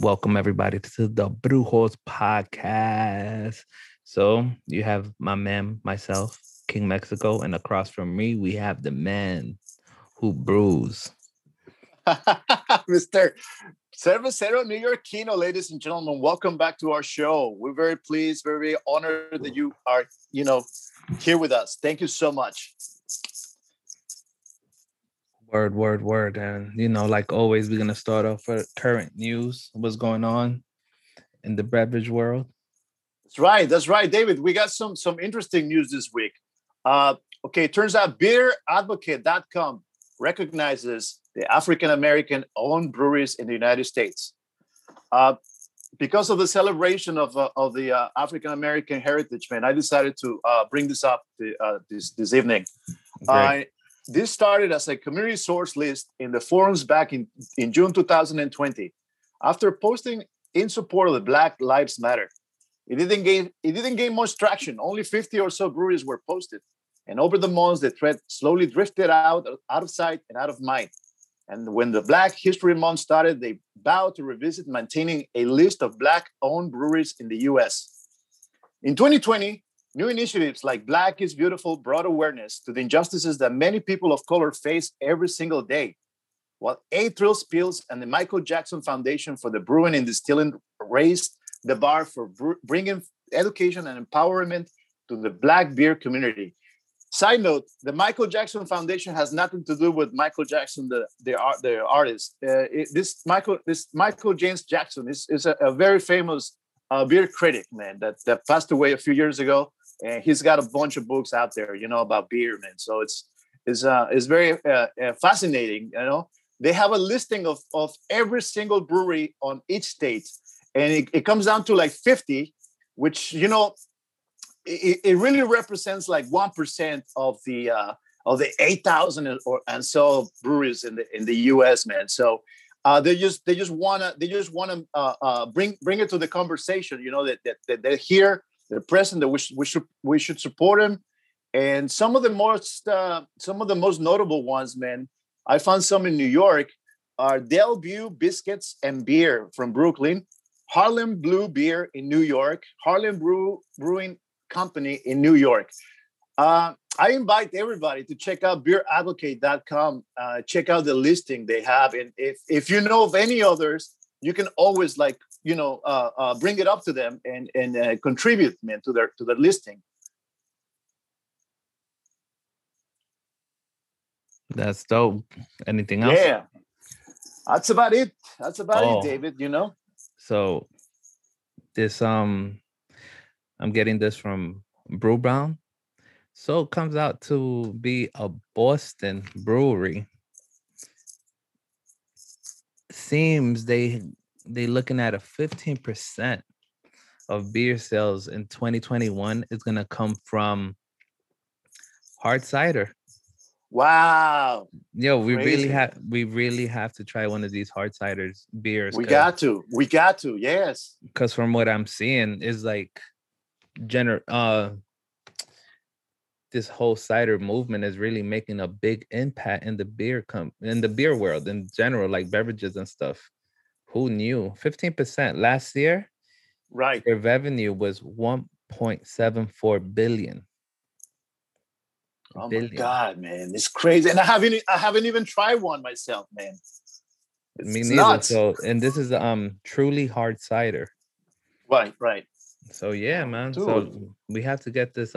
welcome everybody to the Brujos podcast. So you have my man, myself, King Mexico, and across from me, we have the man who brews. Mr. Servicero, New York Kino, ladies and gentlemen, welcome back to our show. We're very pleased, very honored that you are, here with us. Thank you so much. Word. And, like always, we're going to start off with current news, what's going on in the beverage world. That's right, David. We got some interesting news this week. It turns out BeerAdvocate.com recognizes the African-American-owned breweries in the United States. Because of the celebration of the African-American Heritage, man, I decided to bring this up this evening. Okay. This started as a community source list in the forums back in June 2020. After posting in support of the Black Lives Matter, it didn't gain much traction. Only 50 or so breweries were posted. And over the months, the thread slowly drifted out of sight and out of mind. And when the Black History Month started, they vowed to revisit maintaining a list of Black-owned breweries in the U.S. In 2020, new initiatives like Black Is Beautiful brought awareness to the injustices that many people of color face every single day. While A Thrill Spills and the Michael Jackson Foundation for the Brewing and Distilling raised the bar for bringing education and empowerment to the Black beer community. Side note, the Michael Jackson Foundation has nothing to do with Michael Jackson, the artist. Michael James Jackson is a very famous beer critic, man, that passed away a few years ago. And he's got a bunch of books out there, about beer, man. So it's very fascinating, They have a listing of every single brewery on each state. And it comes down to like 50, which, it really represents like 1% of the 8,000 and so breweries in the U.S. man. So they just wanna bring it to the conversation. That they're here, they're present. That we should support them. And some of the most notable ones, man. I found some in New York are Delbue Biscuits and Beer from Brooklyn, Harlem Blue Beer in New York, Harlem Brewing Company in New York. I invite everybody to check out beeradvocate.com. Check out the listing they have, and if you know of any others, you can always bring it up to them and contribute, man, to their listing. That's dope. Anything else? Yeah, that's about it. David. So this I'm getting this from Brew Brown. So it comes out to be a Boston brewery. Seems they looking at a 15% of beer sales in 2021 is going to come from hard cider. Wow. Yo, we really have to try one of these hard ciders beers. We got to. Yes. Cuz from what I'm seeing is like this whole cider movement is really making a big impact in the beer world in general, like beverages and stuff. Who knew? 15% last year, right? Their revenue was 1.74 billion. My God, man, it's crazy, and I haven't even tried one myself, man. Me neither. Nuts. So, and this is truly hard cider. Right. So yeah, man. Dude. So we have to get this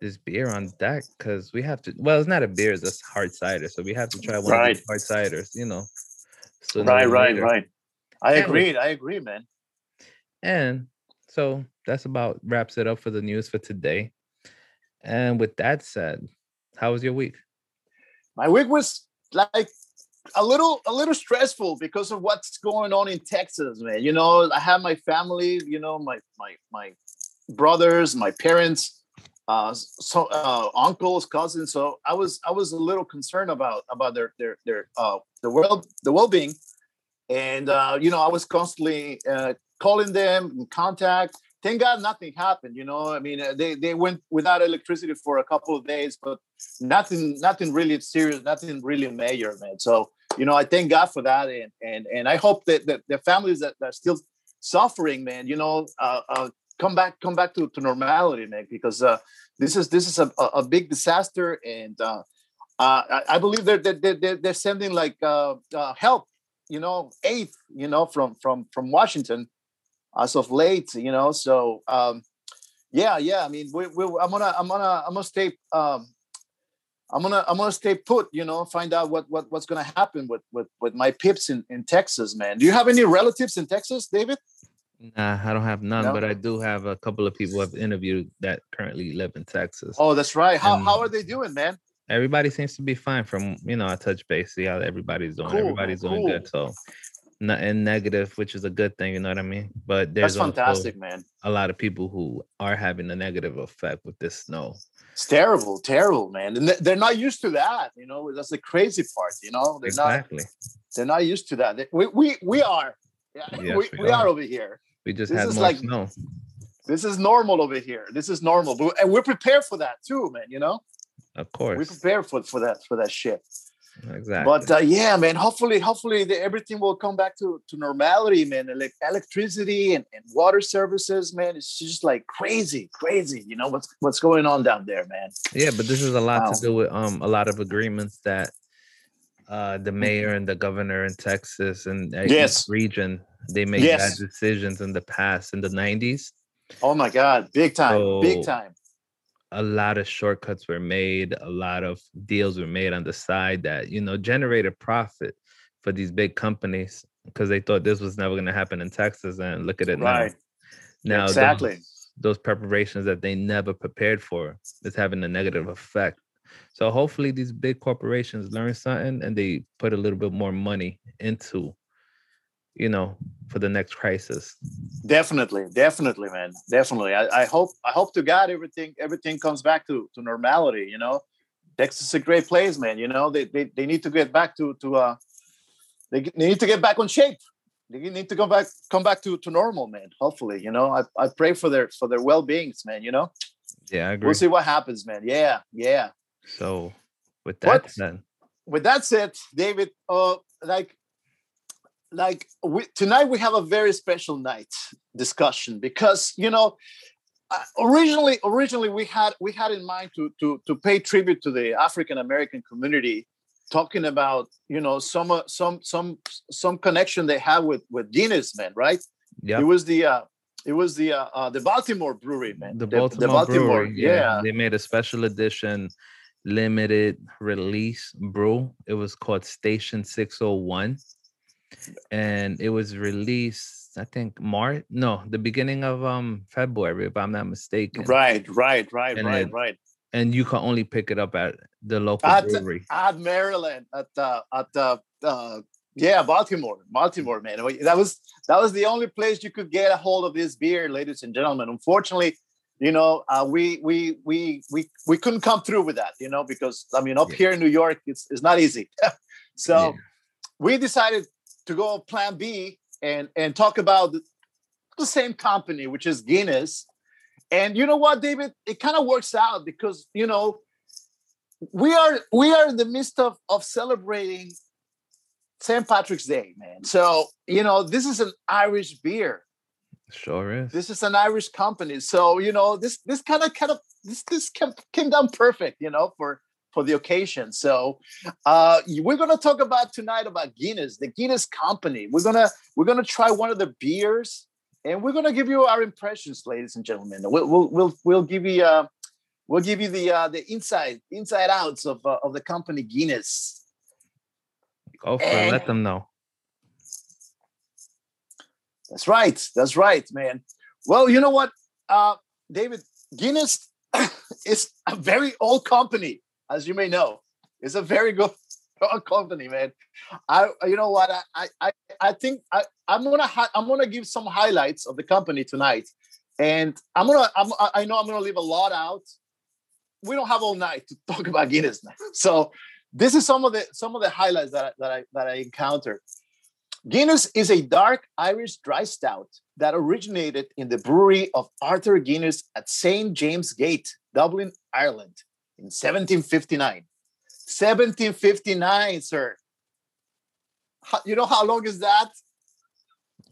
this beer on deck because we have to. Well, it's not a beer; it's a hard cider. So we have to try one of these hard ciders. Right. I agree, man. And so that's about wraps it up for the news for today. And with that said, how was your week? My week was like a little stressful because of what's going on in Texas, man. I have my family, my brothers, my parents, uncles, cousins. So I was a little concerned about their well-being, and I was constantly calling them in contact. Thank God nothing happened. They went without electricity for a couple of days, but nothing really serious, nothing really major, man. So you know, I thank God for that. And I hope that the families that are still suffering, man, you know, come back to normality, man, because this is a big disaster. And I believe they're sending like help, you know, aid, you know, from Washington as of late, you know. So yeah. I mean, I'm gonna stay. I'm gonna stay put, you know, find out what's gonna happen with my pips in Texas, man. Do you have any relatives in Texas, David? Nah, I don't have none, no? But I do have a couple of people I've interviewed that currently live in Texas. Oh, that's right. How are they doing, man? Everybody seems to be fine. From, you know, I touch base, see how everybody's doing. Cool, everybody's doing good. So nothing negative, which is a good thing, you know what I mean? But there's fantastic, man. A lot of people who are having a negative effect with this snow. It's terrible, man. And they're not used to that, you know. That's the crazy part, you know. They're not used to that. We are. Yes, we are over here. We just had more snow. This is normal over here. This is normal. But, and we're prepared for that too, man, you know? Of course. We prepare for that shit. Exactly. But yeah, man, hopefully everything will come back to normality, man. Electricity and water services, man. It's just like crazy, you know, what's going on down there, man. Yeah, but this is a lot to do with a lot of agreements that the mayor and the governor in Texas and each region, they made bad decisions in the past, in the 90s. Oh my God, big time. A lot of shortcuts were made. A lot of deals were made on the side that, you know, generated profit for these big companies because they thought this was never going to happen in Texas. And look at it now. Exactly. Those preparations that they never prepared for is having a negative effect. So hopefully these big corporations learn something and they put a little bit more money into, you know, for the next crisis. Definitely, man. Definitely. I hope to God everything comes back to normality, you know. Texas is a great place, man. You know, they need to get back they need to get back on shape. They need to come back to normal, man. Hopefully, you know, I pray for their well-beings, man, you know. Yeah, I agree. We'll see what happens, man. Yeah. So with that, with that said, David, tonight we have a very special night discussion because, you know, originally we had in mind to pay tribute to the African American community, talking about, you know, some connection they have with Guinness, man, right? Yeah. It was the Baltimore Brewery, man. The Baltimore Brewery, yeah. They made a special edition limited release brew. It was called Station 601. And it was released, I think, the beginning of February, if I'm not mistaken. Right. And you can only pick it up at the local brewery. At Maryland, Baltimore, man. That was the only place you could get a hold of this beer, ladies and gentlemen. Unfortunately, you know, we couldn't come through with that, you know, because I mean, up here in New York, it's not easy. So we decided to go plan B and talk about the same company, which is Guinness. And you know what, David? It kind of works out because, you know, we are in the midst of celebrating St. Patrick's Day, man. So, you know, this is an Irish beer. Sure is. This is an Irish company. So, you know, this came down perfect, you know, for the occasion. So we're going to talk about tonight about Guinness, the Guinness company. We're going to try one of the beers and we're going to give you our impressions, ladies and gentlemen. We'll give you the inside outs of the company Guinness. Go for it. Let them know. That's right, man. Well, you know what, David, Guinness is a very old company. As you may know, it's a very good company, man. I think I'm gonna give some highlights of the company tonight, and I know I'm gonna leave a lot out. We don't have all night to talk about Guinness, man. So this is some of the highlights that I encountered. Guinness is a dark Irish dry stout that originated in the brewery of Arthur Guinness at St. James Gate, Dublin, Ireland. In 1759, sir. You know how long is that?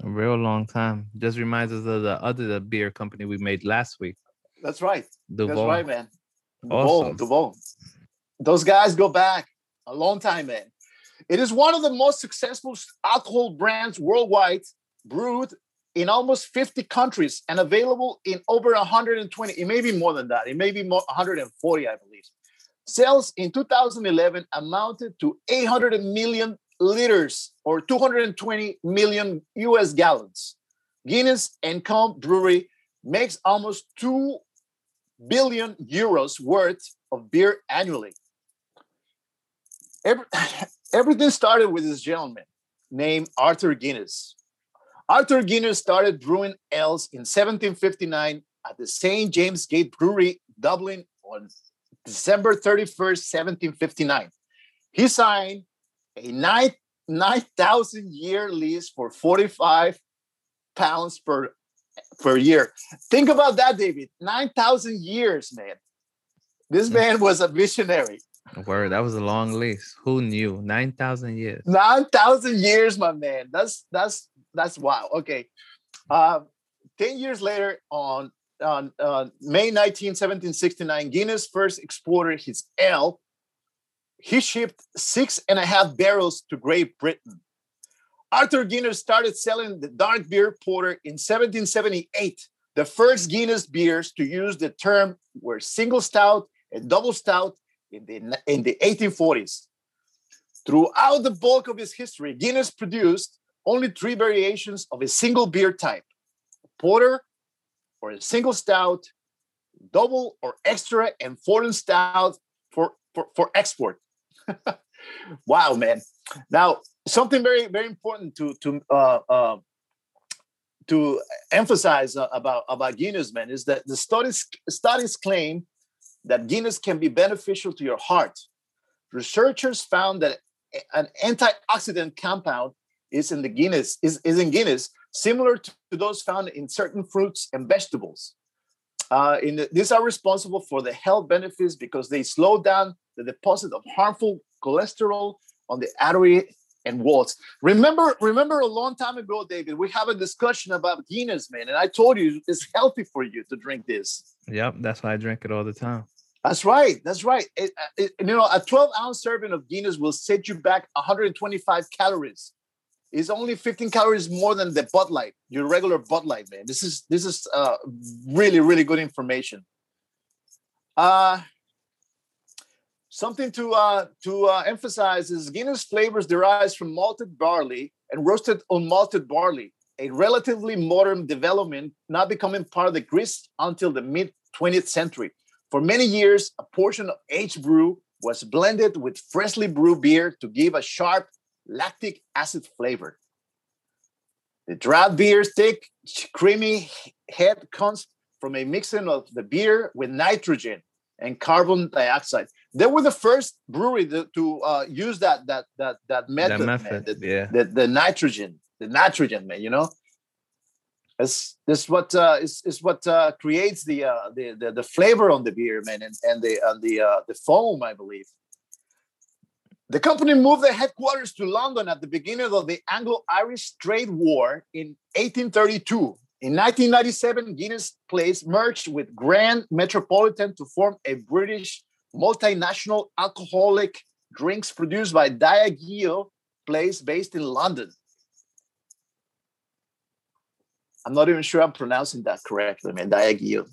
A real long time. Just reminds us of the other beer company we made last week. That's right. Duvon. That's right, man. Awesome. Duvon. Those guys go back a long time, man. It is one of the most successful alcohol brands worldwide, brewed in almost 50 countries and available in over 120. It may be more than that. It may be more, 140, I believe. Sales in 2011 amounted to 800 million liters or 220 million U.S. gallons. Guinness & Co. Brewery makes almost 2 billion euros worth of beer annually. Everything started with this gentleman named Arthur Guinness. Arthur Guinness started brewing ales in 1759 at the St. James Gate Brewery, Dublin, on December 31st, 1759. He signed a 9,000-year lease for £45 per year. Think about that, David. 9,000 years, man. This man was a visionary. Word, that was a long lease. Who knew? 9,000 years. 9,000 years, my man. That's wild. Okay. 10 years later, on May 19, 1769, Guinness first exported his ale. He shipped 6.5 barrels to Great Britain. Arthur Guinness started selling the dark beer porter in 1778. The first Guinness beers to use the term were single stout and double stout in the 1840s. Throughout the bulk of his history, Guinness produced only 3 variations of a single beer type: a porter, or a single stout, double or extra, and foreign stout for export. Wow, man! Now, something very, very important to emphasize about Guinness, man, is that the studies claim that Guinness can be beneficial to your heart. Researchers found that an antioxidant compound is in Guinness, similar to those found in certain fruits and vegetables. These are responsible for the health benefits because they slow down the deposit of harmful cholesterol on the artery and walls. Remember a long time ago, David, we have a discussion about Guinness, man, and I told you it's healthy for you to drink this. Yep, that's why I drink it all the time. That's right. A 12-ounce serving of Guinness will set you back 125 calories. It's only 15 calories more than the Bud Light, your regular Bud Light, man. This is really, really good information. Something to emphasize is Guinness flavors derives from malted barley and roasted unmalted barley, a relatively modern development, not becoming part of the grist until the mid-20th century. For many years, a portion of aged brew was blended with freshly brewed beer to give a sharp, lactic acid flavor. The draft beer's thick, creamy head comes from a mixing of the beer with nitrogen and carbon dioxide. They were the first brewery to use that method. The nitrogen, man. You know, it's what creates the flavor on the beer, man, and the foam, I believe. The company moved their headquarters to London at the beginning of the Anglo-Irish Trade War in 1832. In 1997, Guinness Place merged with Grand Metropolitan to form a British multinational alcoholic drinks produced by Diageo Place based in London. I'm not even sure I'm pronouncing that correctly, man. Diageo.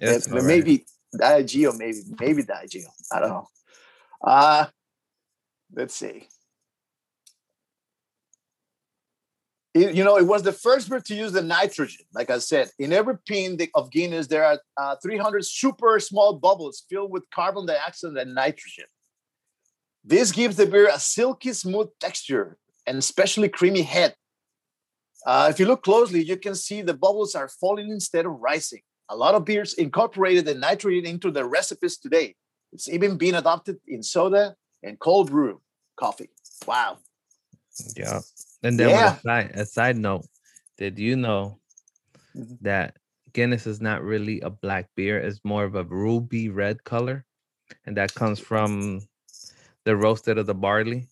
Yes, maybe right. Diageo, maybe Diageo. I don't know. Let's see. It was the first beer to use the nitrogen. Like I said, in every pint of Guinness, there are 300 super small bubbles filled with carbon dioxide and nitrogen. This gives the beer a silky smooth texture and especially creamy head. If you look closely, you can see the bubbles are falling instead of rising. A lot of beers incorporated the nitrogen into their recipes today. It's even been adopted in soda and cold brew coffee. Wow. Yeah. And then a side note, did you know that Guinness is not really a black beer? It's more of a ruby red color. And that comes from the roasted of the barley.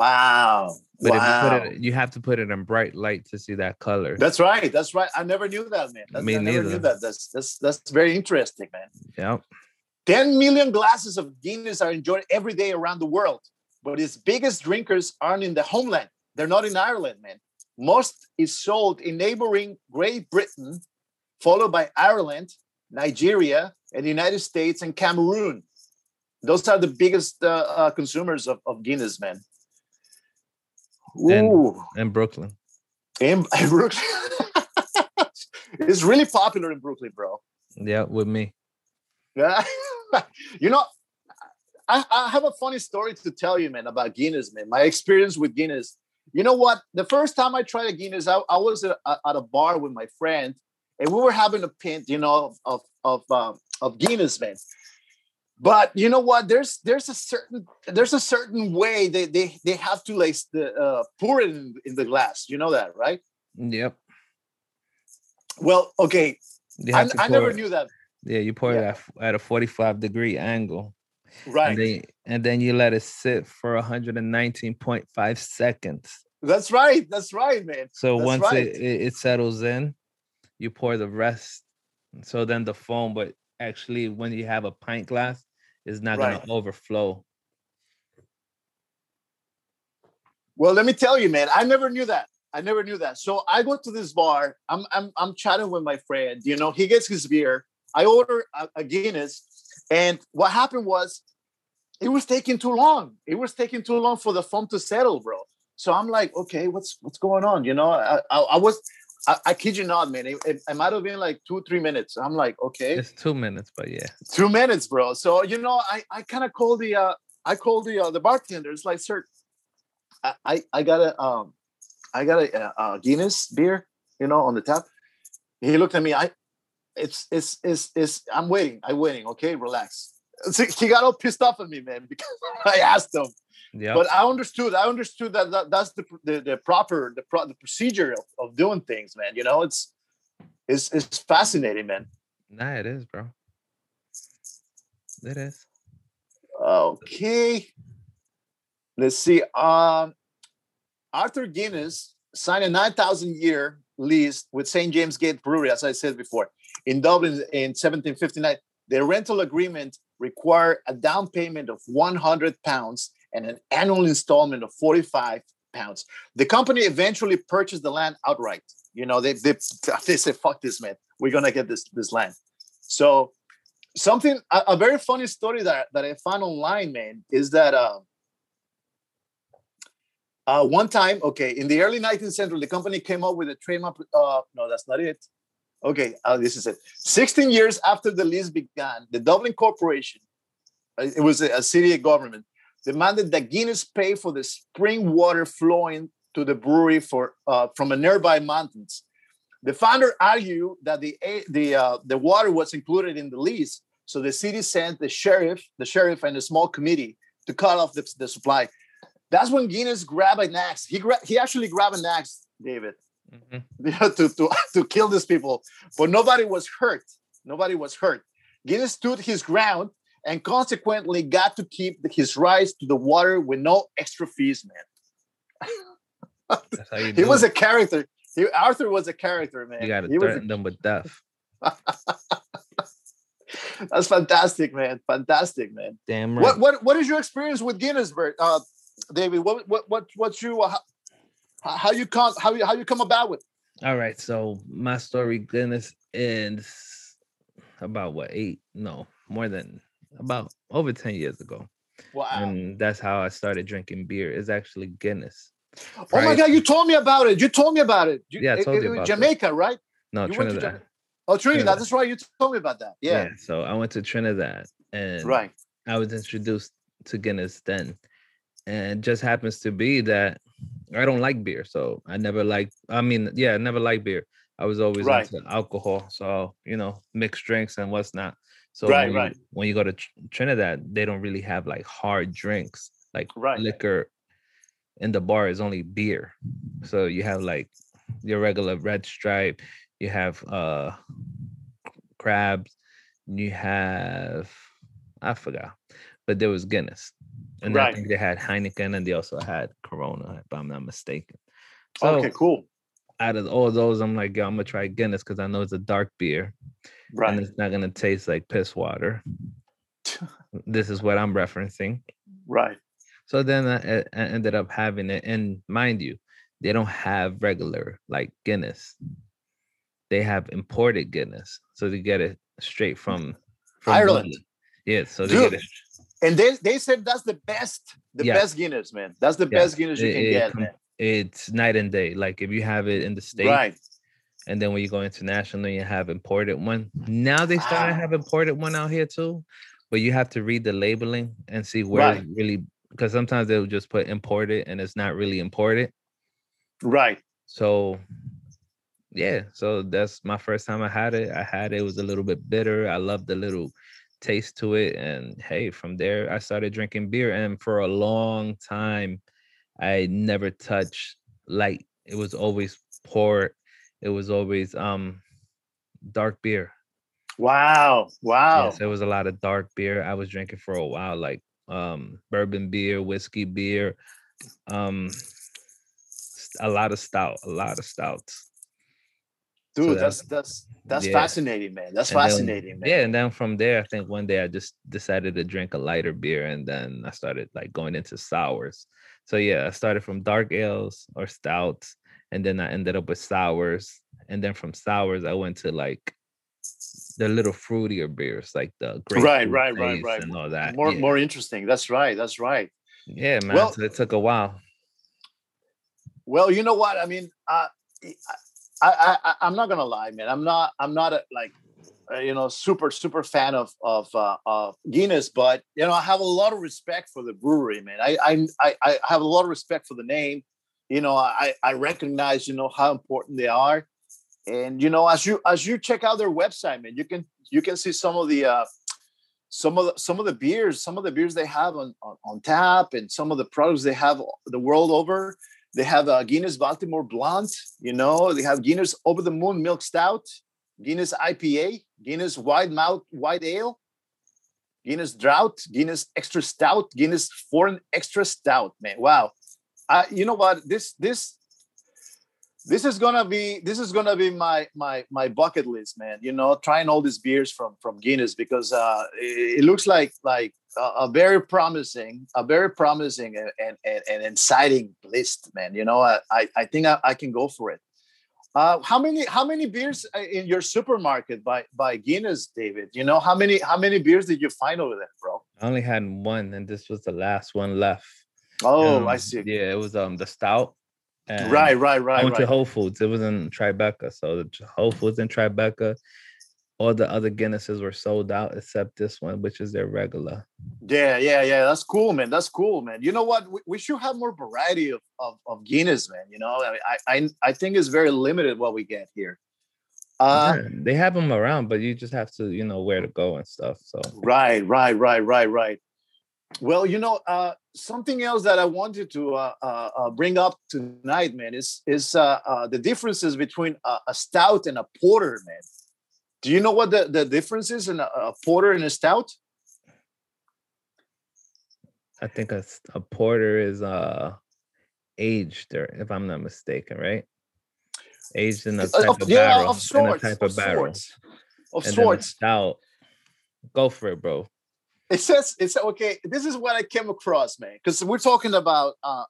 Wow. But if you put it, you have to put it in bright light to see that color. That's right. That's right. I never knew that, man. That's, I never knew that. That's very interesting, man. Yep. 10 million glasses of Guinness are enjoyed every day around the world, but its biggest drinkers aren't in the homeland. They're not in Ireland, man. Most is sold in neighboring Great Britain, followed by Ireland, Nigeria, and the United States and Cameroon. Those are the biggest consumers of Guinness, man. Ooh. And Brooklyn. And Brooklyn. It's really popular in Brooklyn, bro. Yeah, with me. Yeah. You know, I have a funny story to tell you, man, about Guinness, man. My experience with Guinness. You know what? The first time I tried a Guinness, I was at a bar with my friend, and we were having a pint, you know, of Guinness, man. But you know what? There's a certain way they have to like pour it in the glass. You know that, right? Yep. Well, okay. I never knew that. Yeah, you pour it at a 45-degree angle. Right. And then you let it sit for 119.5 seconds. That's right. That's right, man. So that's once it settles in, you pour the rest. So then the foam, but actually when you have a pint glass, it's not going to overflow. Well, let me tell you, man, I never knew that. So I go to this bar. I'm chatting with my friend. You know, he gets his beer. I order a Guinness. And what happened was, it was taking too long. It was taking too long for the foam to settle, bro. So I'm like, okay, what's going on? You know, I kid you not, man. It might have been like 2-3 minutes. I'm like, okay, it's 2 minutes, but yeah, 2 minutes, bro. So you know, I kind of called the bartender. It's like, sir, I got a Guinness beer, you know, on the tap. He looked at me. I'm waiting. I'm waiting. Okay, relax. So he got all pissed off at me, man, because I asked him. Yeah. But I understood that that's the procedure of doing things, man. You know, it's fascinating, man. Nah, it is, bro. It is. Okay. Let's see. Arthur Guinness signed a 9,000-year lease with St. James Gate Brewery, as I said before, in Dublin in 1759. The rental agreement required a down payment of £100 and an annual installment of £45. The company eventually purchased the land outright. You know, they said, fuck this, man. We're going to get this land. So something, a very funny story that I found online, man, is that one time, okay, in the early 19th century, the company came up with a trademark. No, that's not it. Okay, this is it. 16 years after the lease began, the Dublin Corporation, it was a city government, demanded that Guinness pay for the spring water flowing to the brewery from a nearby mountains. The founder argued that the water was included in the lease, so the city sent the sheriff, and a small committee to cut off the supply. That's when Guinness grabbed an axe. He actually grabbed an axe, David. Mm-hmm. to kill these people, but nobody was hurt. Guinness stood his ground and consequently got to keep his rights to the water with no extra fees, man. He was a character. Arthur was a character, man. You gotta threaten them with death. That's fantastic, man. Damn right. What is your experience with Guinness, David? What's your How you come about with it? All right, so my story, Guinness, ends about over 10 years ago. Wow. And that's how I started drinking beer, is actually Guinness. Prior oh my God, you told me about it. Yeah, I told you about Jamaica, it. Right? No, Trinidad. Oh, Trinidad, that's right. You told me about that. Yeah. So I went to Trinidad and I was introduced to Guinness then. And it just happens to be that I don't like beer, so I never liked beer. I was always into alcohol, so, you know, mixed drinks and what's not. So when you go to Trinidad, they don't really have like hard drinks, like liquor in the bar is only beer. So you have like your regular Red Stripe, you have crabs, you have, I forgot, but there was Guinness. And right. I think they had Heineken and they also had Corona, if I'm not mistaken. So, okay, cool. Out of all those, I'm like, yo, I'm going to try Guinness because I know it's a dark beer. Right. And it's not going to taste like piss water. This is what I'm referencing. Right. So then I ended up having it. And mind you, they don't have regular like Guinness. They have imported Guinness. So they get it straight from Ireland. London. Yeah, so they get it. And they said that's the best Guinness, man. That's the best Guinness you can get, man. It's night and day. Like if you have it in the States, right. And then when you go international, you have imported one. Now they start to have imported one out here too, but you have to read the labeling and see where right. It's really, because sometimes they'll just put imported and it's not really imported. Right. So yeah, so that's my first time I had it. It was a little bit bitter. I loved the little taste to it, and hey, from there I started drinking beer, and for a long time I never touched light. It was always port. It was always dark beer. Wow. Yes, there was a lot of dark beer I was drinking for a while, like bourbon beer, whiskey beer, a lot of stouts. Dude, so that's fascinating, man. That's fascinating, man. Yeah, and then from there, I think one day I just decided to drink a lighter beer, and then I started like going into sours. So yeah, I started from dark ales or stouts, and then I ended up with sours, and then from sours I went to like the little fruitier beers, like the grape right, and all that. More interesting. That's right. Yeah, man. Well, so it took a while. Well, you know what? I mean, I'm not gonna lie, man. I'm not super fan of Guinness, but you know, I have a lot of respect for the brewery, man. I have a lot of respect for the name. You know, I recognize, you know, how important they are, and you know, as you check out their website, man, you can see some of the beers they have on tap, and some of the products they have the world over. They have a Guinness Baltimore Blonde, you know. They have Guinness Over the Moon Milk Stout, Guinness IPA, Guinness Wide Mouth White Ale, Guinness Draught, Guinness Extra Stout, Guinness Foreign Extra Stout. Man, wow! You know what? This is gonna be my bucket list, man. You know, trying all these beers from Guinness, because it looks like a very promising and exciting list, man. You know, I think I can go for it. How many beers in your supermarket by Guinness, David? You know, how many beers did you find over there, bro? I only had one, and this was the last one left. Oh, I see. Yeah, it was the stout. And right. I went to Whole Foods. It was in Tribeca, so Whole Foods in Tribeca. All the other Guinnesses were sold out except this one, which is their regular. Yeah. That's cool, man. You know what? We should have more variety of Guinness, man. You know, I think it's very limited what we get here. They have them around, but you just have to, you know, where to go and stuff. So right. Well, you know, something else that I wanted to bring up tonight, man, is the differences between a stout and a porter, man. Do you know what the difference is in a porter and a stout? I think a porter is aged, or if I'm not mistaken, right? Aged in a type of barrel. Yeah, of sorts. Stout. Go for it, bro. It says, it's okay. This is what I came across, man, because we're talking about a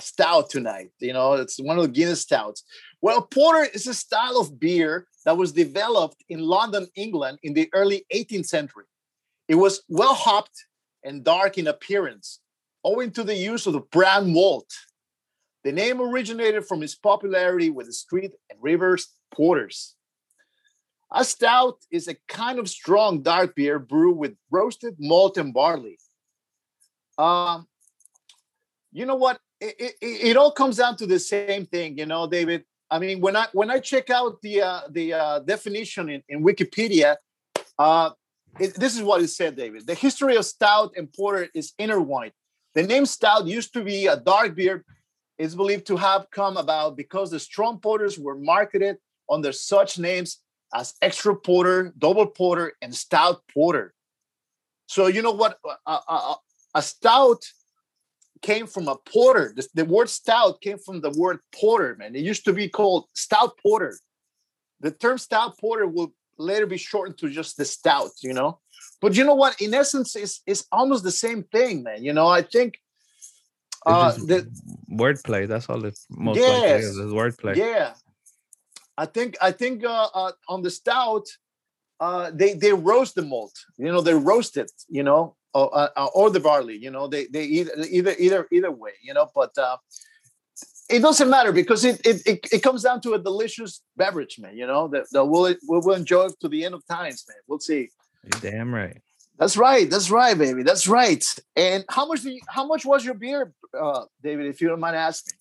stout tonight. You know, it's one of the Guinness stouts. Well, porter is a style of beer that was developed in London, England, in the early 18th century. It was well hopped and dark in appearance, owing to the use of the brown malt. The name originated from its popularity with the street and river porters. A stout is a kind of strong dark beer brewed with roasted malt and barley. You know what? It all comes down to the same thing, you know, David. I mean, when I check out the definition in Wikipedia, this is what it said, David. The history of stout and porter is intertwined. The name stout used to be a dark beer. It's believed to have come about because the strong porters were marketed under such names as extra porter, double porter, and stout porter. So you know what? A stout came from a porter. The word stout came from the word porter, man. It used to be called stout porter. The term stout porter will later be shortened to just the stout, you know? But you know what? In essence, it's almost the same thing, man. You know, I think the wordplay, that's all it most likely is wordplay. Yeah. I think on the stout, they roast the malt, you know, they roast it, you know, or the barley, you know, they either way, you know, but it doesn't matter because it comes down to a delicious beverage, man, you know, that we'll enjoy to the end of times, man. We'll see. You're damn right. That's right, baby. That's right. And how much was your beer, David, if you don't mind asking?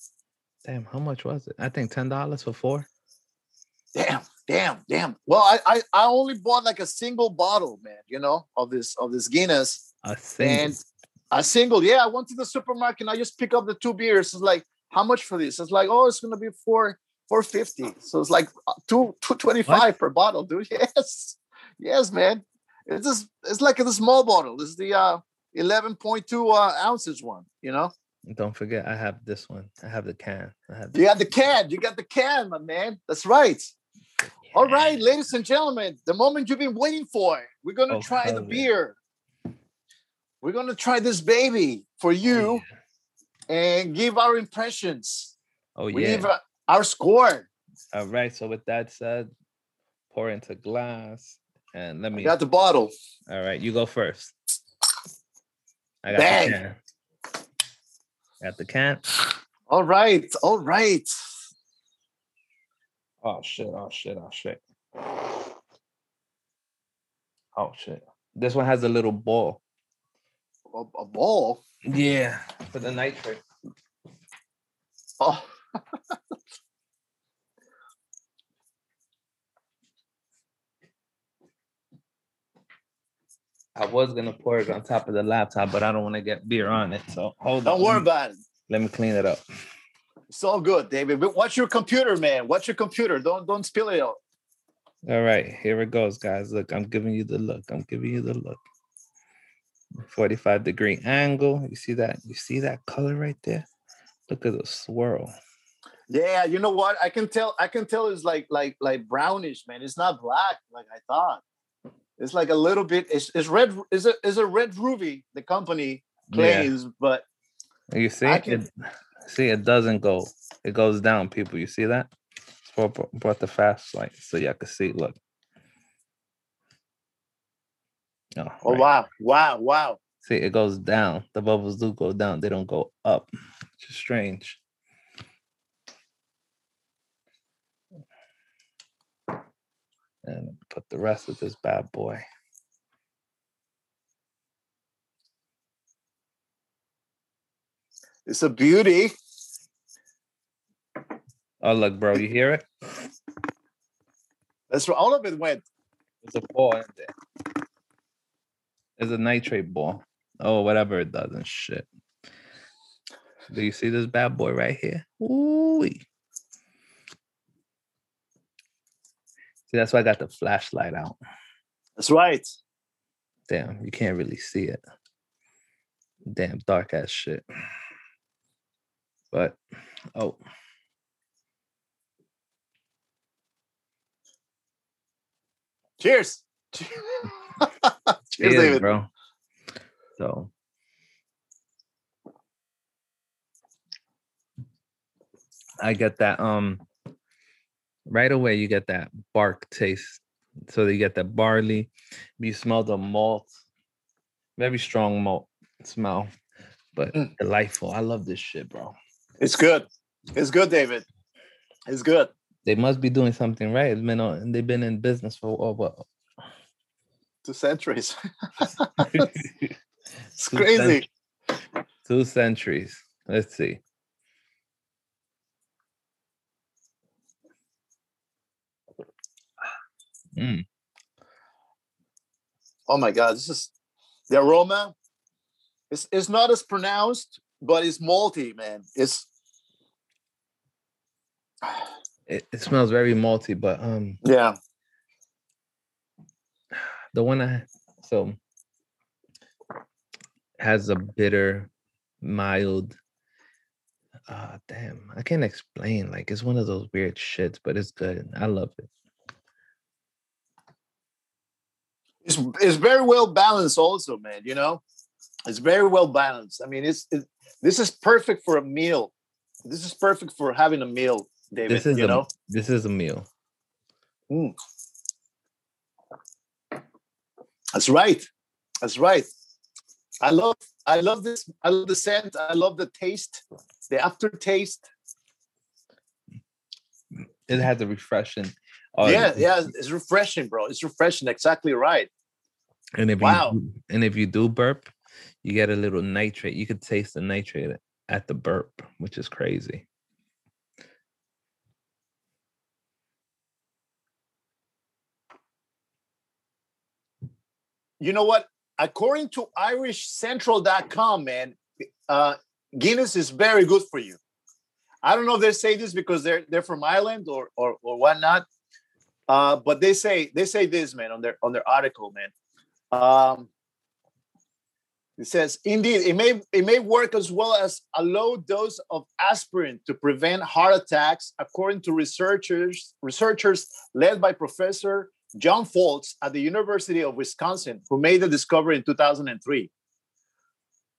Damn, how much was it? I think $10 for four. Damn. Well, I only bought like a single bottle, man, you know, of this Guinness. A single. Yeah, I went to the supermarket and I just pick up the two beers. It's like, how much for this? It's like, oh, it's gonna be $4.50. So it's like $2.25 per bottle, dude. Yes, man. It's like a small bottle. It's the 11.2 ounces one, you know. Don't forget, I have this one. I have the can. You got the can. You got the can, my man. That's right. Yeah. All right, ladies and gentlemen, the moment you've been waiting for. We're going to try the beer. We're going to try this baby for you and give our impressions. Give our score. All right. So with that said, pour into glass and let me. I got the bottle. All right. You go first. I got the can. At the can. All right. Oh shit. Oh shit. This one has a little ball. A ball? Yeah, for the nitrate. Oh. I was going to pour it on top of the laptop, but I don't want to get beer on it. So hold on. Don't worry about it. Let me clean it up. It's all good, David. But watch your computer, man. Watch your computer. Don't spill it out. All right. Here it goes, guys. Look, I'm giving you the look. 45-degree angle. You see that? You see that color right there? Look at the swirl. Yeah, you know what? I can tell it's like brownish, man. It's not black like I thought. It's like a little bit. It's red. Is a Red Ruby. The company claims, but you see, it doesn't go. It goes down, people. You see that? So I brought the fast light so y'all can see. Look. Oh, right. Wow! See, it goes down. The bubbles do go down. They don't go up. Which is strange. And put the rest of this bad boy. It's a beauty. Oh, look, bro, you hear it? That's where all of it went. There's a ball in there. There's a nitrate ball. Oh, whatever it does and shit. Do you see this bad boy right here? Ooh-wee. See, that's why I got the flashlight out. That's right. Damn, you can't really see it. Damn, dark ass shit. But, oh. Cheers. Cheers, David. Bro. So. I get that, right away, you get that bark taste. So you get the barley. You smell the malt. Very strong malt smell, but delightful. I love this shit, bro. It's good. It's good, David. It's good. They must be doing something right. They've been in business for two centuries. It's crazy. 2 centuries. Let's see. Oh my God, this is the aroma. It's not as pronounced, but it's malty, man. It smells very malty, but yeah. The one I has a bitter, mild. Damn, I can't explain. Like, it's one of those weird shits, but it's good. I love it. It's very well balanced also, man, you know? It's very well balanced. I mean, this is perfect for a meal. This is perfect for having a meal, David, you know? This is a meal. Mm. That's right. That's right. I love this. I love the scent. I love the taste, the aftertaste. It has a refreshing. Yeah, it's refreshing, bro. It's refreshing. Exactly right. And if you do burp, you get a little nitrate. You could taste the nitrate at the burp, which is crazy. You know what? According to IrishCentral.com, man, Guinness is very good for you. I don't know if they say this because they're from Ireland or whatnot, but they say this, man, on their article, man. It says, indeed, it may work as well as a low dose of aspirin to prevent heart attacks, according to researchers led by Professor John Foltz at the University of Wisconsin, who made the discovery in 2003.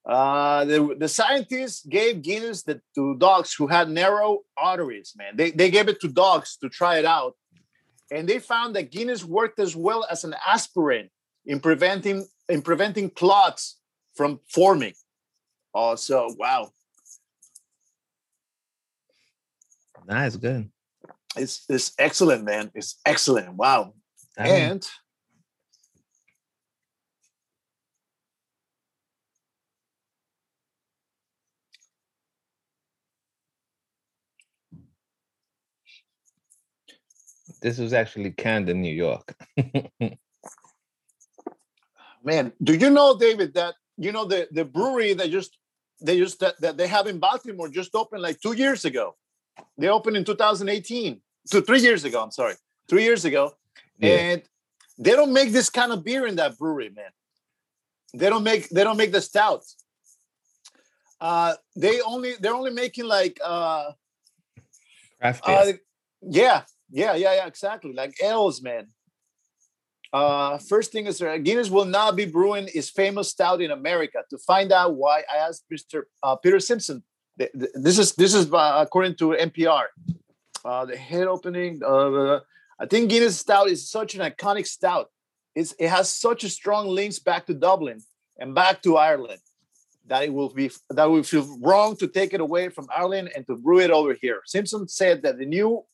The scientists gave Guinness to dogs who had narrow arteries, man. They gave it to dogs to try it out. And they found that Guinness worked as well as an aspirin in preventing clots from forming. Oh, so, wow. That's good. It's excellent, man. It's excellent. Wow. And this was actually canned in New York. Man, do you know, David, that you know the brewery that they have in Baltimore just opened like 2 years ago? They opened in 2018, so 3 years ago. I'm sorry, 3 years ago. Yeah. And they don't make this kind of beer in that brewery, man. They don't make the stouts. They're only making like craft beer. Yeah, exactly. Like ales, man. First thing is, Guinness will not be brewing his famous stout in America. To find out why, I asked Mr. Peter Simpson. This is according to NPR. The head opening. I think Guinness Stout is such an iconic stout. It has such a strong links back to Dublin and back to Ireland that it will feel wrong to take it away from Ireland and to brew it over here. Simpson said that the new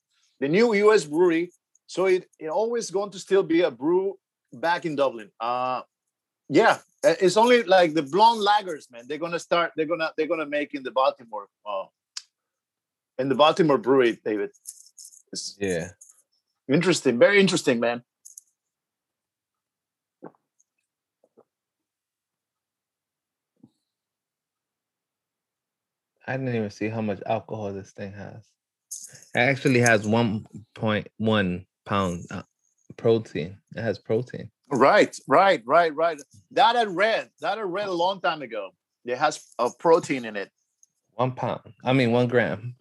U.S. brewery, so it always going to still be a brew back in Dublin. Yeah, it's only like the blonde lagers, man. They're gonna make in the Baltimore, brewery, David. It's, yeah. Interesting. Very interesting, man. I didn't even see how much alcohol this thing has. It actually has 1.1 pound protein. It has protein. Right. That I read a long time ago. It has a protein in it. 1 pound. I mean, 1 gram.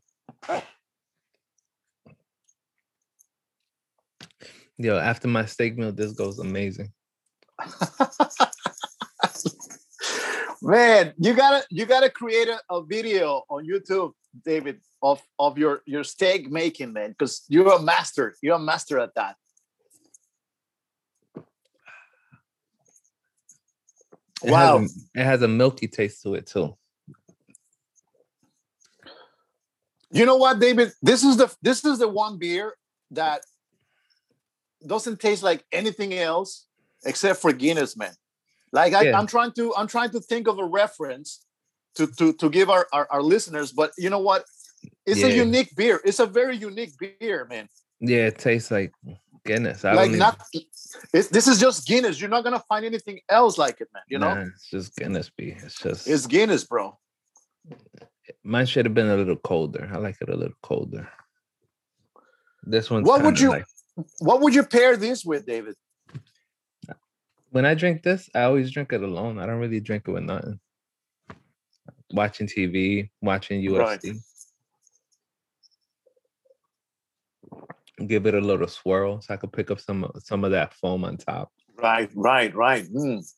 Yo, after my steak meal, this goes amazing. Man, you gotta create a video on YouTube, David, of your steak making, man, because you're a master. You're a master at that. Wow. It has a milky taste to it, too. You know what, David? This is the one beer that doesn't taste like anything else except for Guinness, man. Like I'm trying to think of a reference to give our listeners, but you know what? It's a unique beer. It's a very unique beer, man. Yeah, it tastes like Guinness. This is just Guinness. You're not gonna find anything else like it, man. You know, it's just Guinness beer. It's Guinness, bro. Mine should have been a little colder. I like it a little colder. This one's What would you pair this with, David? When I drink this, I always drink it alone. I don't really drink it with nothing. watching TV, watching UFC. Right. Give it a little swirl so I could pick up some of that foam on top. Right. Mm.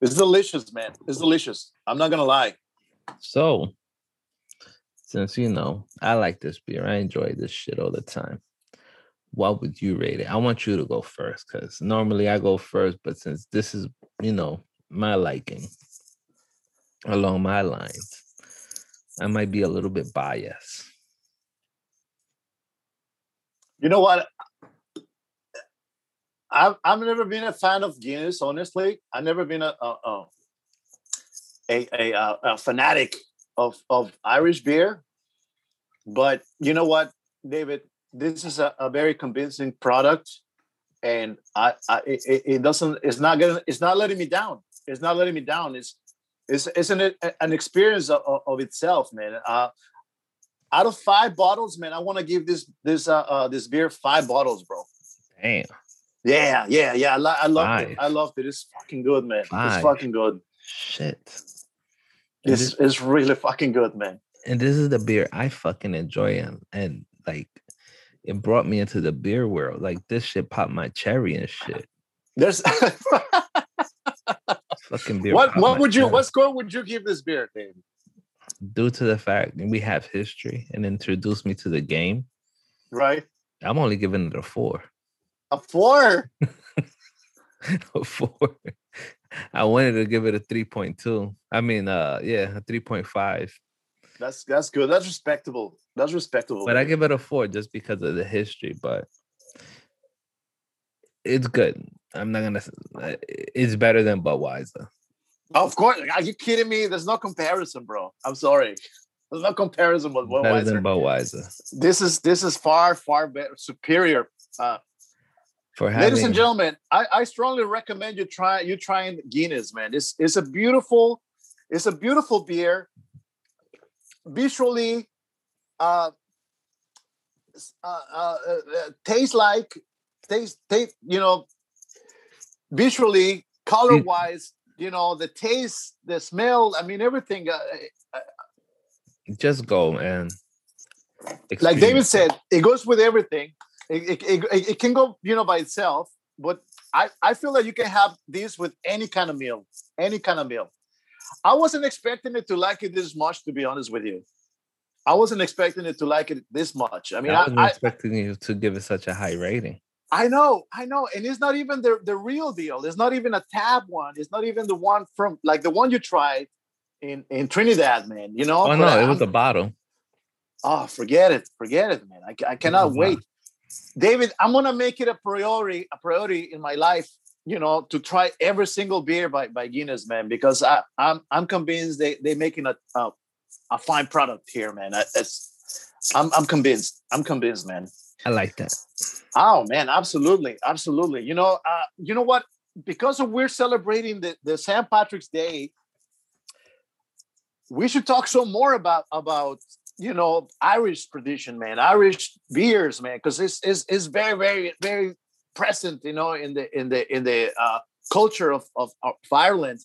It's delicious, man. It's delicious. I'm not going to lie. So, since you know, I like this beer. I enjoy this shit all the time. What would you rate it? I want you to go first because normally I go first, but since this is, you know, my liking along my lines, I might be a little bit biased. You know what? I've never been a fan of Guinness, honestly. I've never been a fanatic of Irish beer. But you know what, David? This is a very convincing product, and it's not letting me down. It's not letting me down. It's an experience of itself, man. Out of 5 bottles, man, I want to give this beer 5 bottles, bro. Damn. Yeah. I loved it. I loved it. It's fucking good, man. 5. It's fucking good. Shit. It's really fucking good, man. And this is the beer I fucking enjoy, and like, it brought me into the beer world. Like, this shit popped my cherry and shit. There's fucking beer. What score would you give this beer, Dave? Due to the fact we have history and introduced me to the game, right? I'm only giving it a 4. A 4? A 4. I wanted to give it a 3.2. I mean, a 3.5. That's good. That's respectable. But I give it a 4 just because of the history. But it's good. I'm not gonna. It's better than Budweiser. Of course. Are you kidding me? There's no comparison, bro. I'm sorry. There's no comparison with Budweiser. Better than Budweiser. This is far better, superior. Ladies and gentlemen, I strongly recommend you trying Guinness, man. It's a beautiful beer. Visually, taste, you know, visually, color wise, you know, the taste, the smell. I mean, everything. Just go, man. Experience. Like David said, it goes with everything. It can go, you know, by itself, but I feel that you can have this with any kind of meal. I wasn't expecting it to like it this much, to be honest with you. I wasn't expecting it to like it this much. I mean, I wasn't expecting you to give it such a high rating. I know. And it's not even the real deal. It's not even a tab one. It's not even the one from, like, the one you tried in Trinidad, man, you know? Oh, no, it was a bottle. Oh, forget it, man. I cannot wait. David, I'm going to make it a priority in my life, you know, to try every single beer by Guinness, man, because I'm convinced they're making a fine product here, man. I'm convinced, man. I like that. Oh, man. Absolutely. You know what? Because we're celebrating the St. Patrick's Day, we should talk some more about you know, Irish tradition, man, Irish beers, man, because it's very, very, very present, you know, in the culture of Ireland.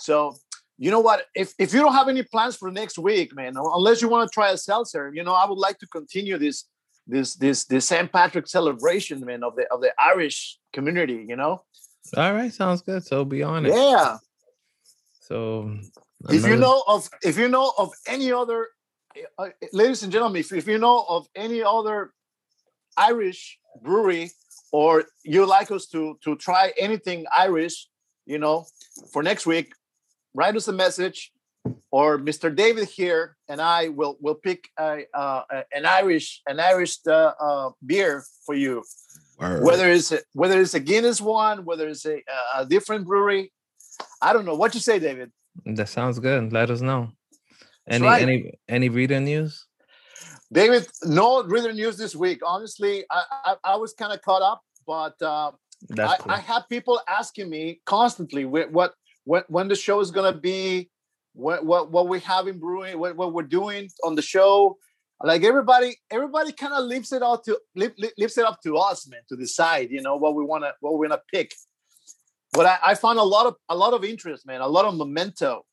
So, you know what? If you don't have any plans for next week, man, unless you want to try a seltzer, you know, I would like to continue this St. Patrick celebration, man, of the Irish community, you know. All right, sounds good. So be on it. Yeah. So if you know of any other. Ladies and gentlemen, if you know of any other Irish brewery, or you like us to try anything Irish, you know, for next week, write us a message, or Mr. David here and I will pick an Irish beer for you. Word. Whether it's a Guinness one, whether it's a different brewery, I don't know. What you say, David? That sounds good. Let us know. Any reader news? David, no reader news this week. Honestly, I was kind of caught up, but I have people asking me constantly when the show is going to be, what we have in brewing, what we're doing on the show. Like everybody kind of leaves it up to us, man, to decide, you know, what we're gonna pick. But I found a lot of interest, man, a lot of memento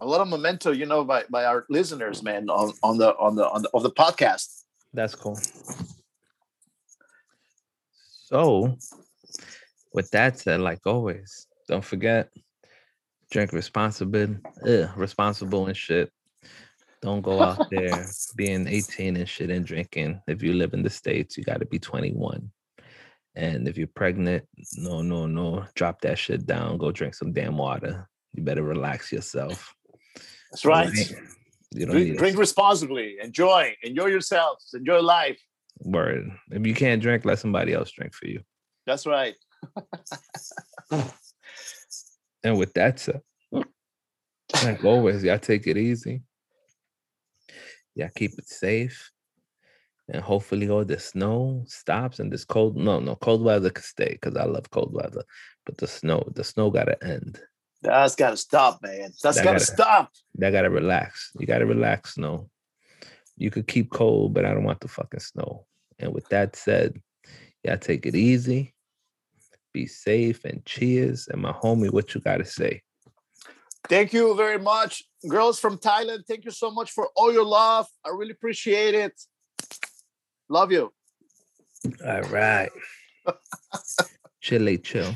a little memento, you know, by our listeners, man, on the podcast. That's cool. So, with that said, like always, don't forget, drink responsible and shit. Don't go out there being 18 and shit and drinking. If you live in the States, you got to be 21. And if you're pregnant, no. Drop that shit down. Go drink some damn water. You better relax yourself. That's right. You don't drink responsibly. Enjoy yourselves. Enjoy life. Word. If you can't drink, let somebody else drink for you. That's right. And with that said, like always, y'all take it easy. Y'all keep it safe. And hopefully all the snow stops and this cold. No, cold weather can stay because I love cold weather. But the snow got to end. That's got to stop, man. That's got to stop. That got to relax. You got to relax, snow. You could keep cold, but I don't want the fucking snow. And with that said, y'all take it easy. Be safe and cheers. And my homie, what you got to say? Thank you very much. Girls from Thailand, thank you so much for all your love. I really appreciate it. Love you. All right. Chile, chill.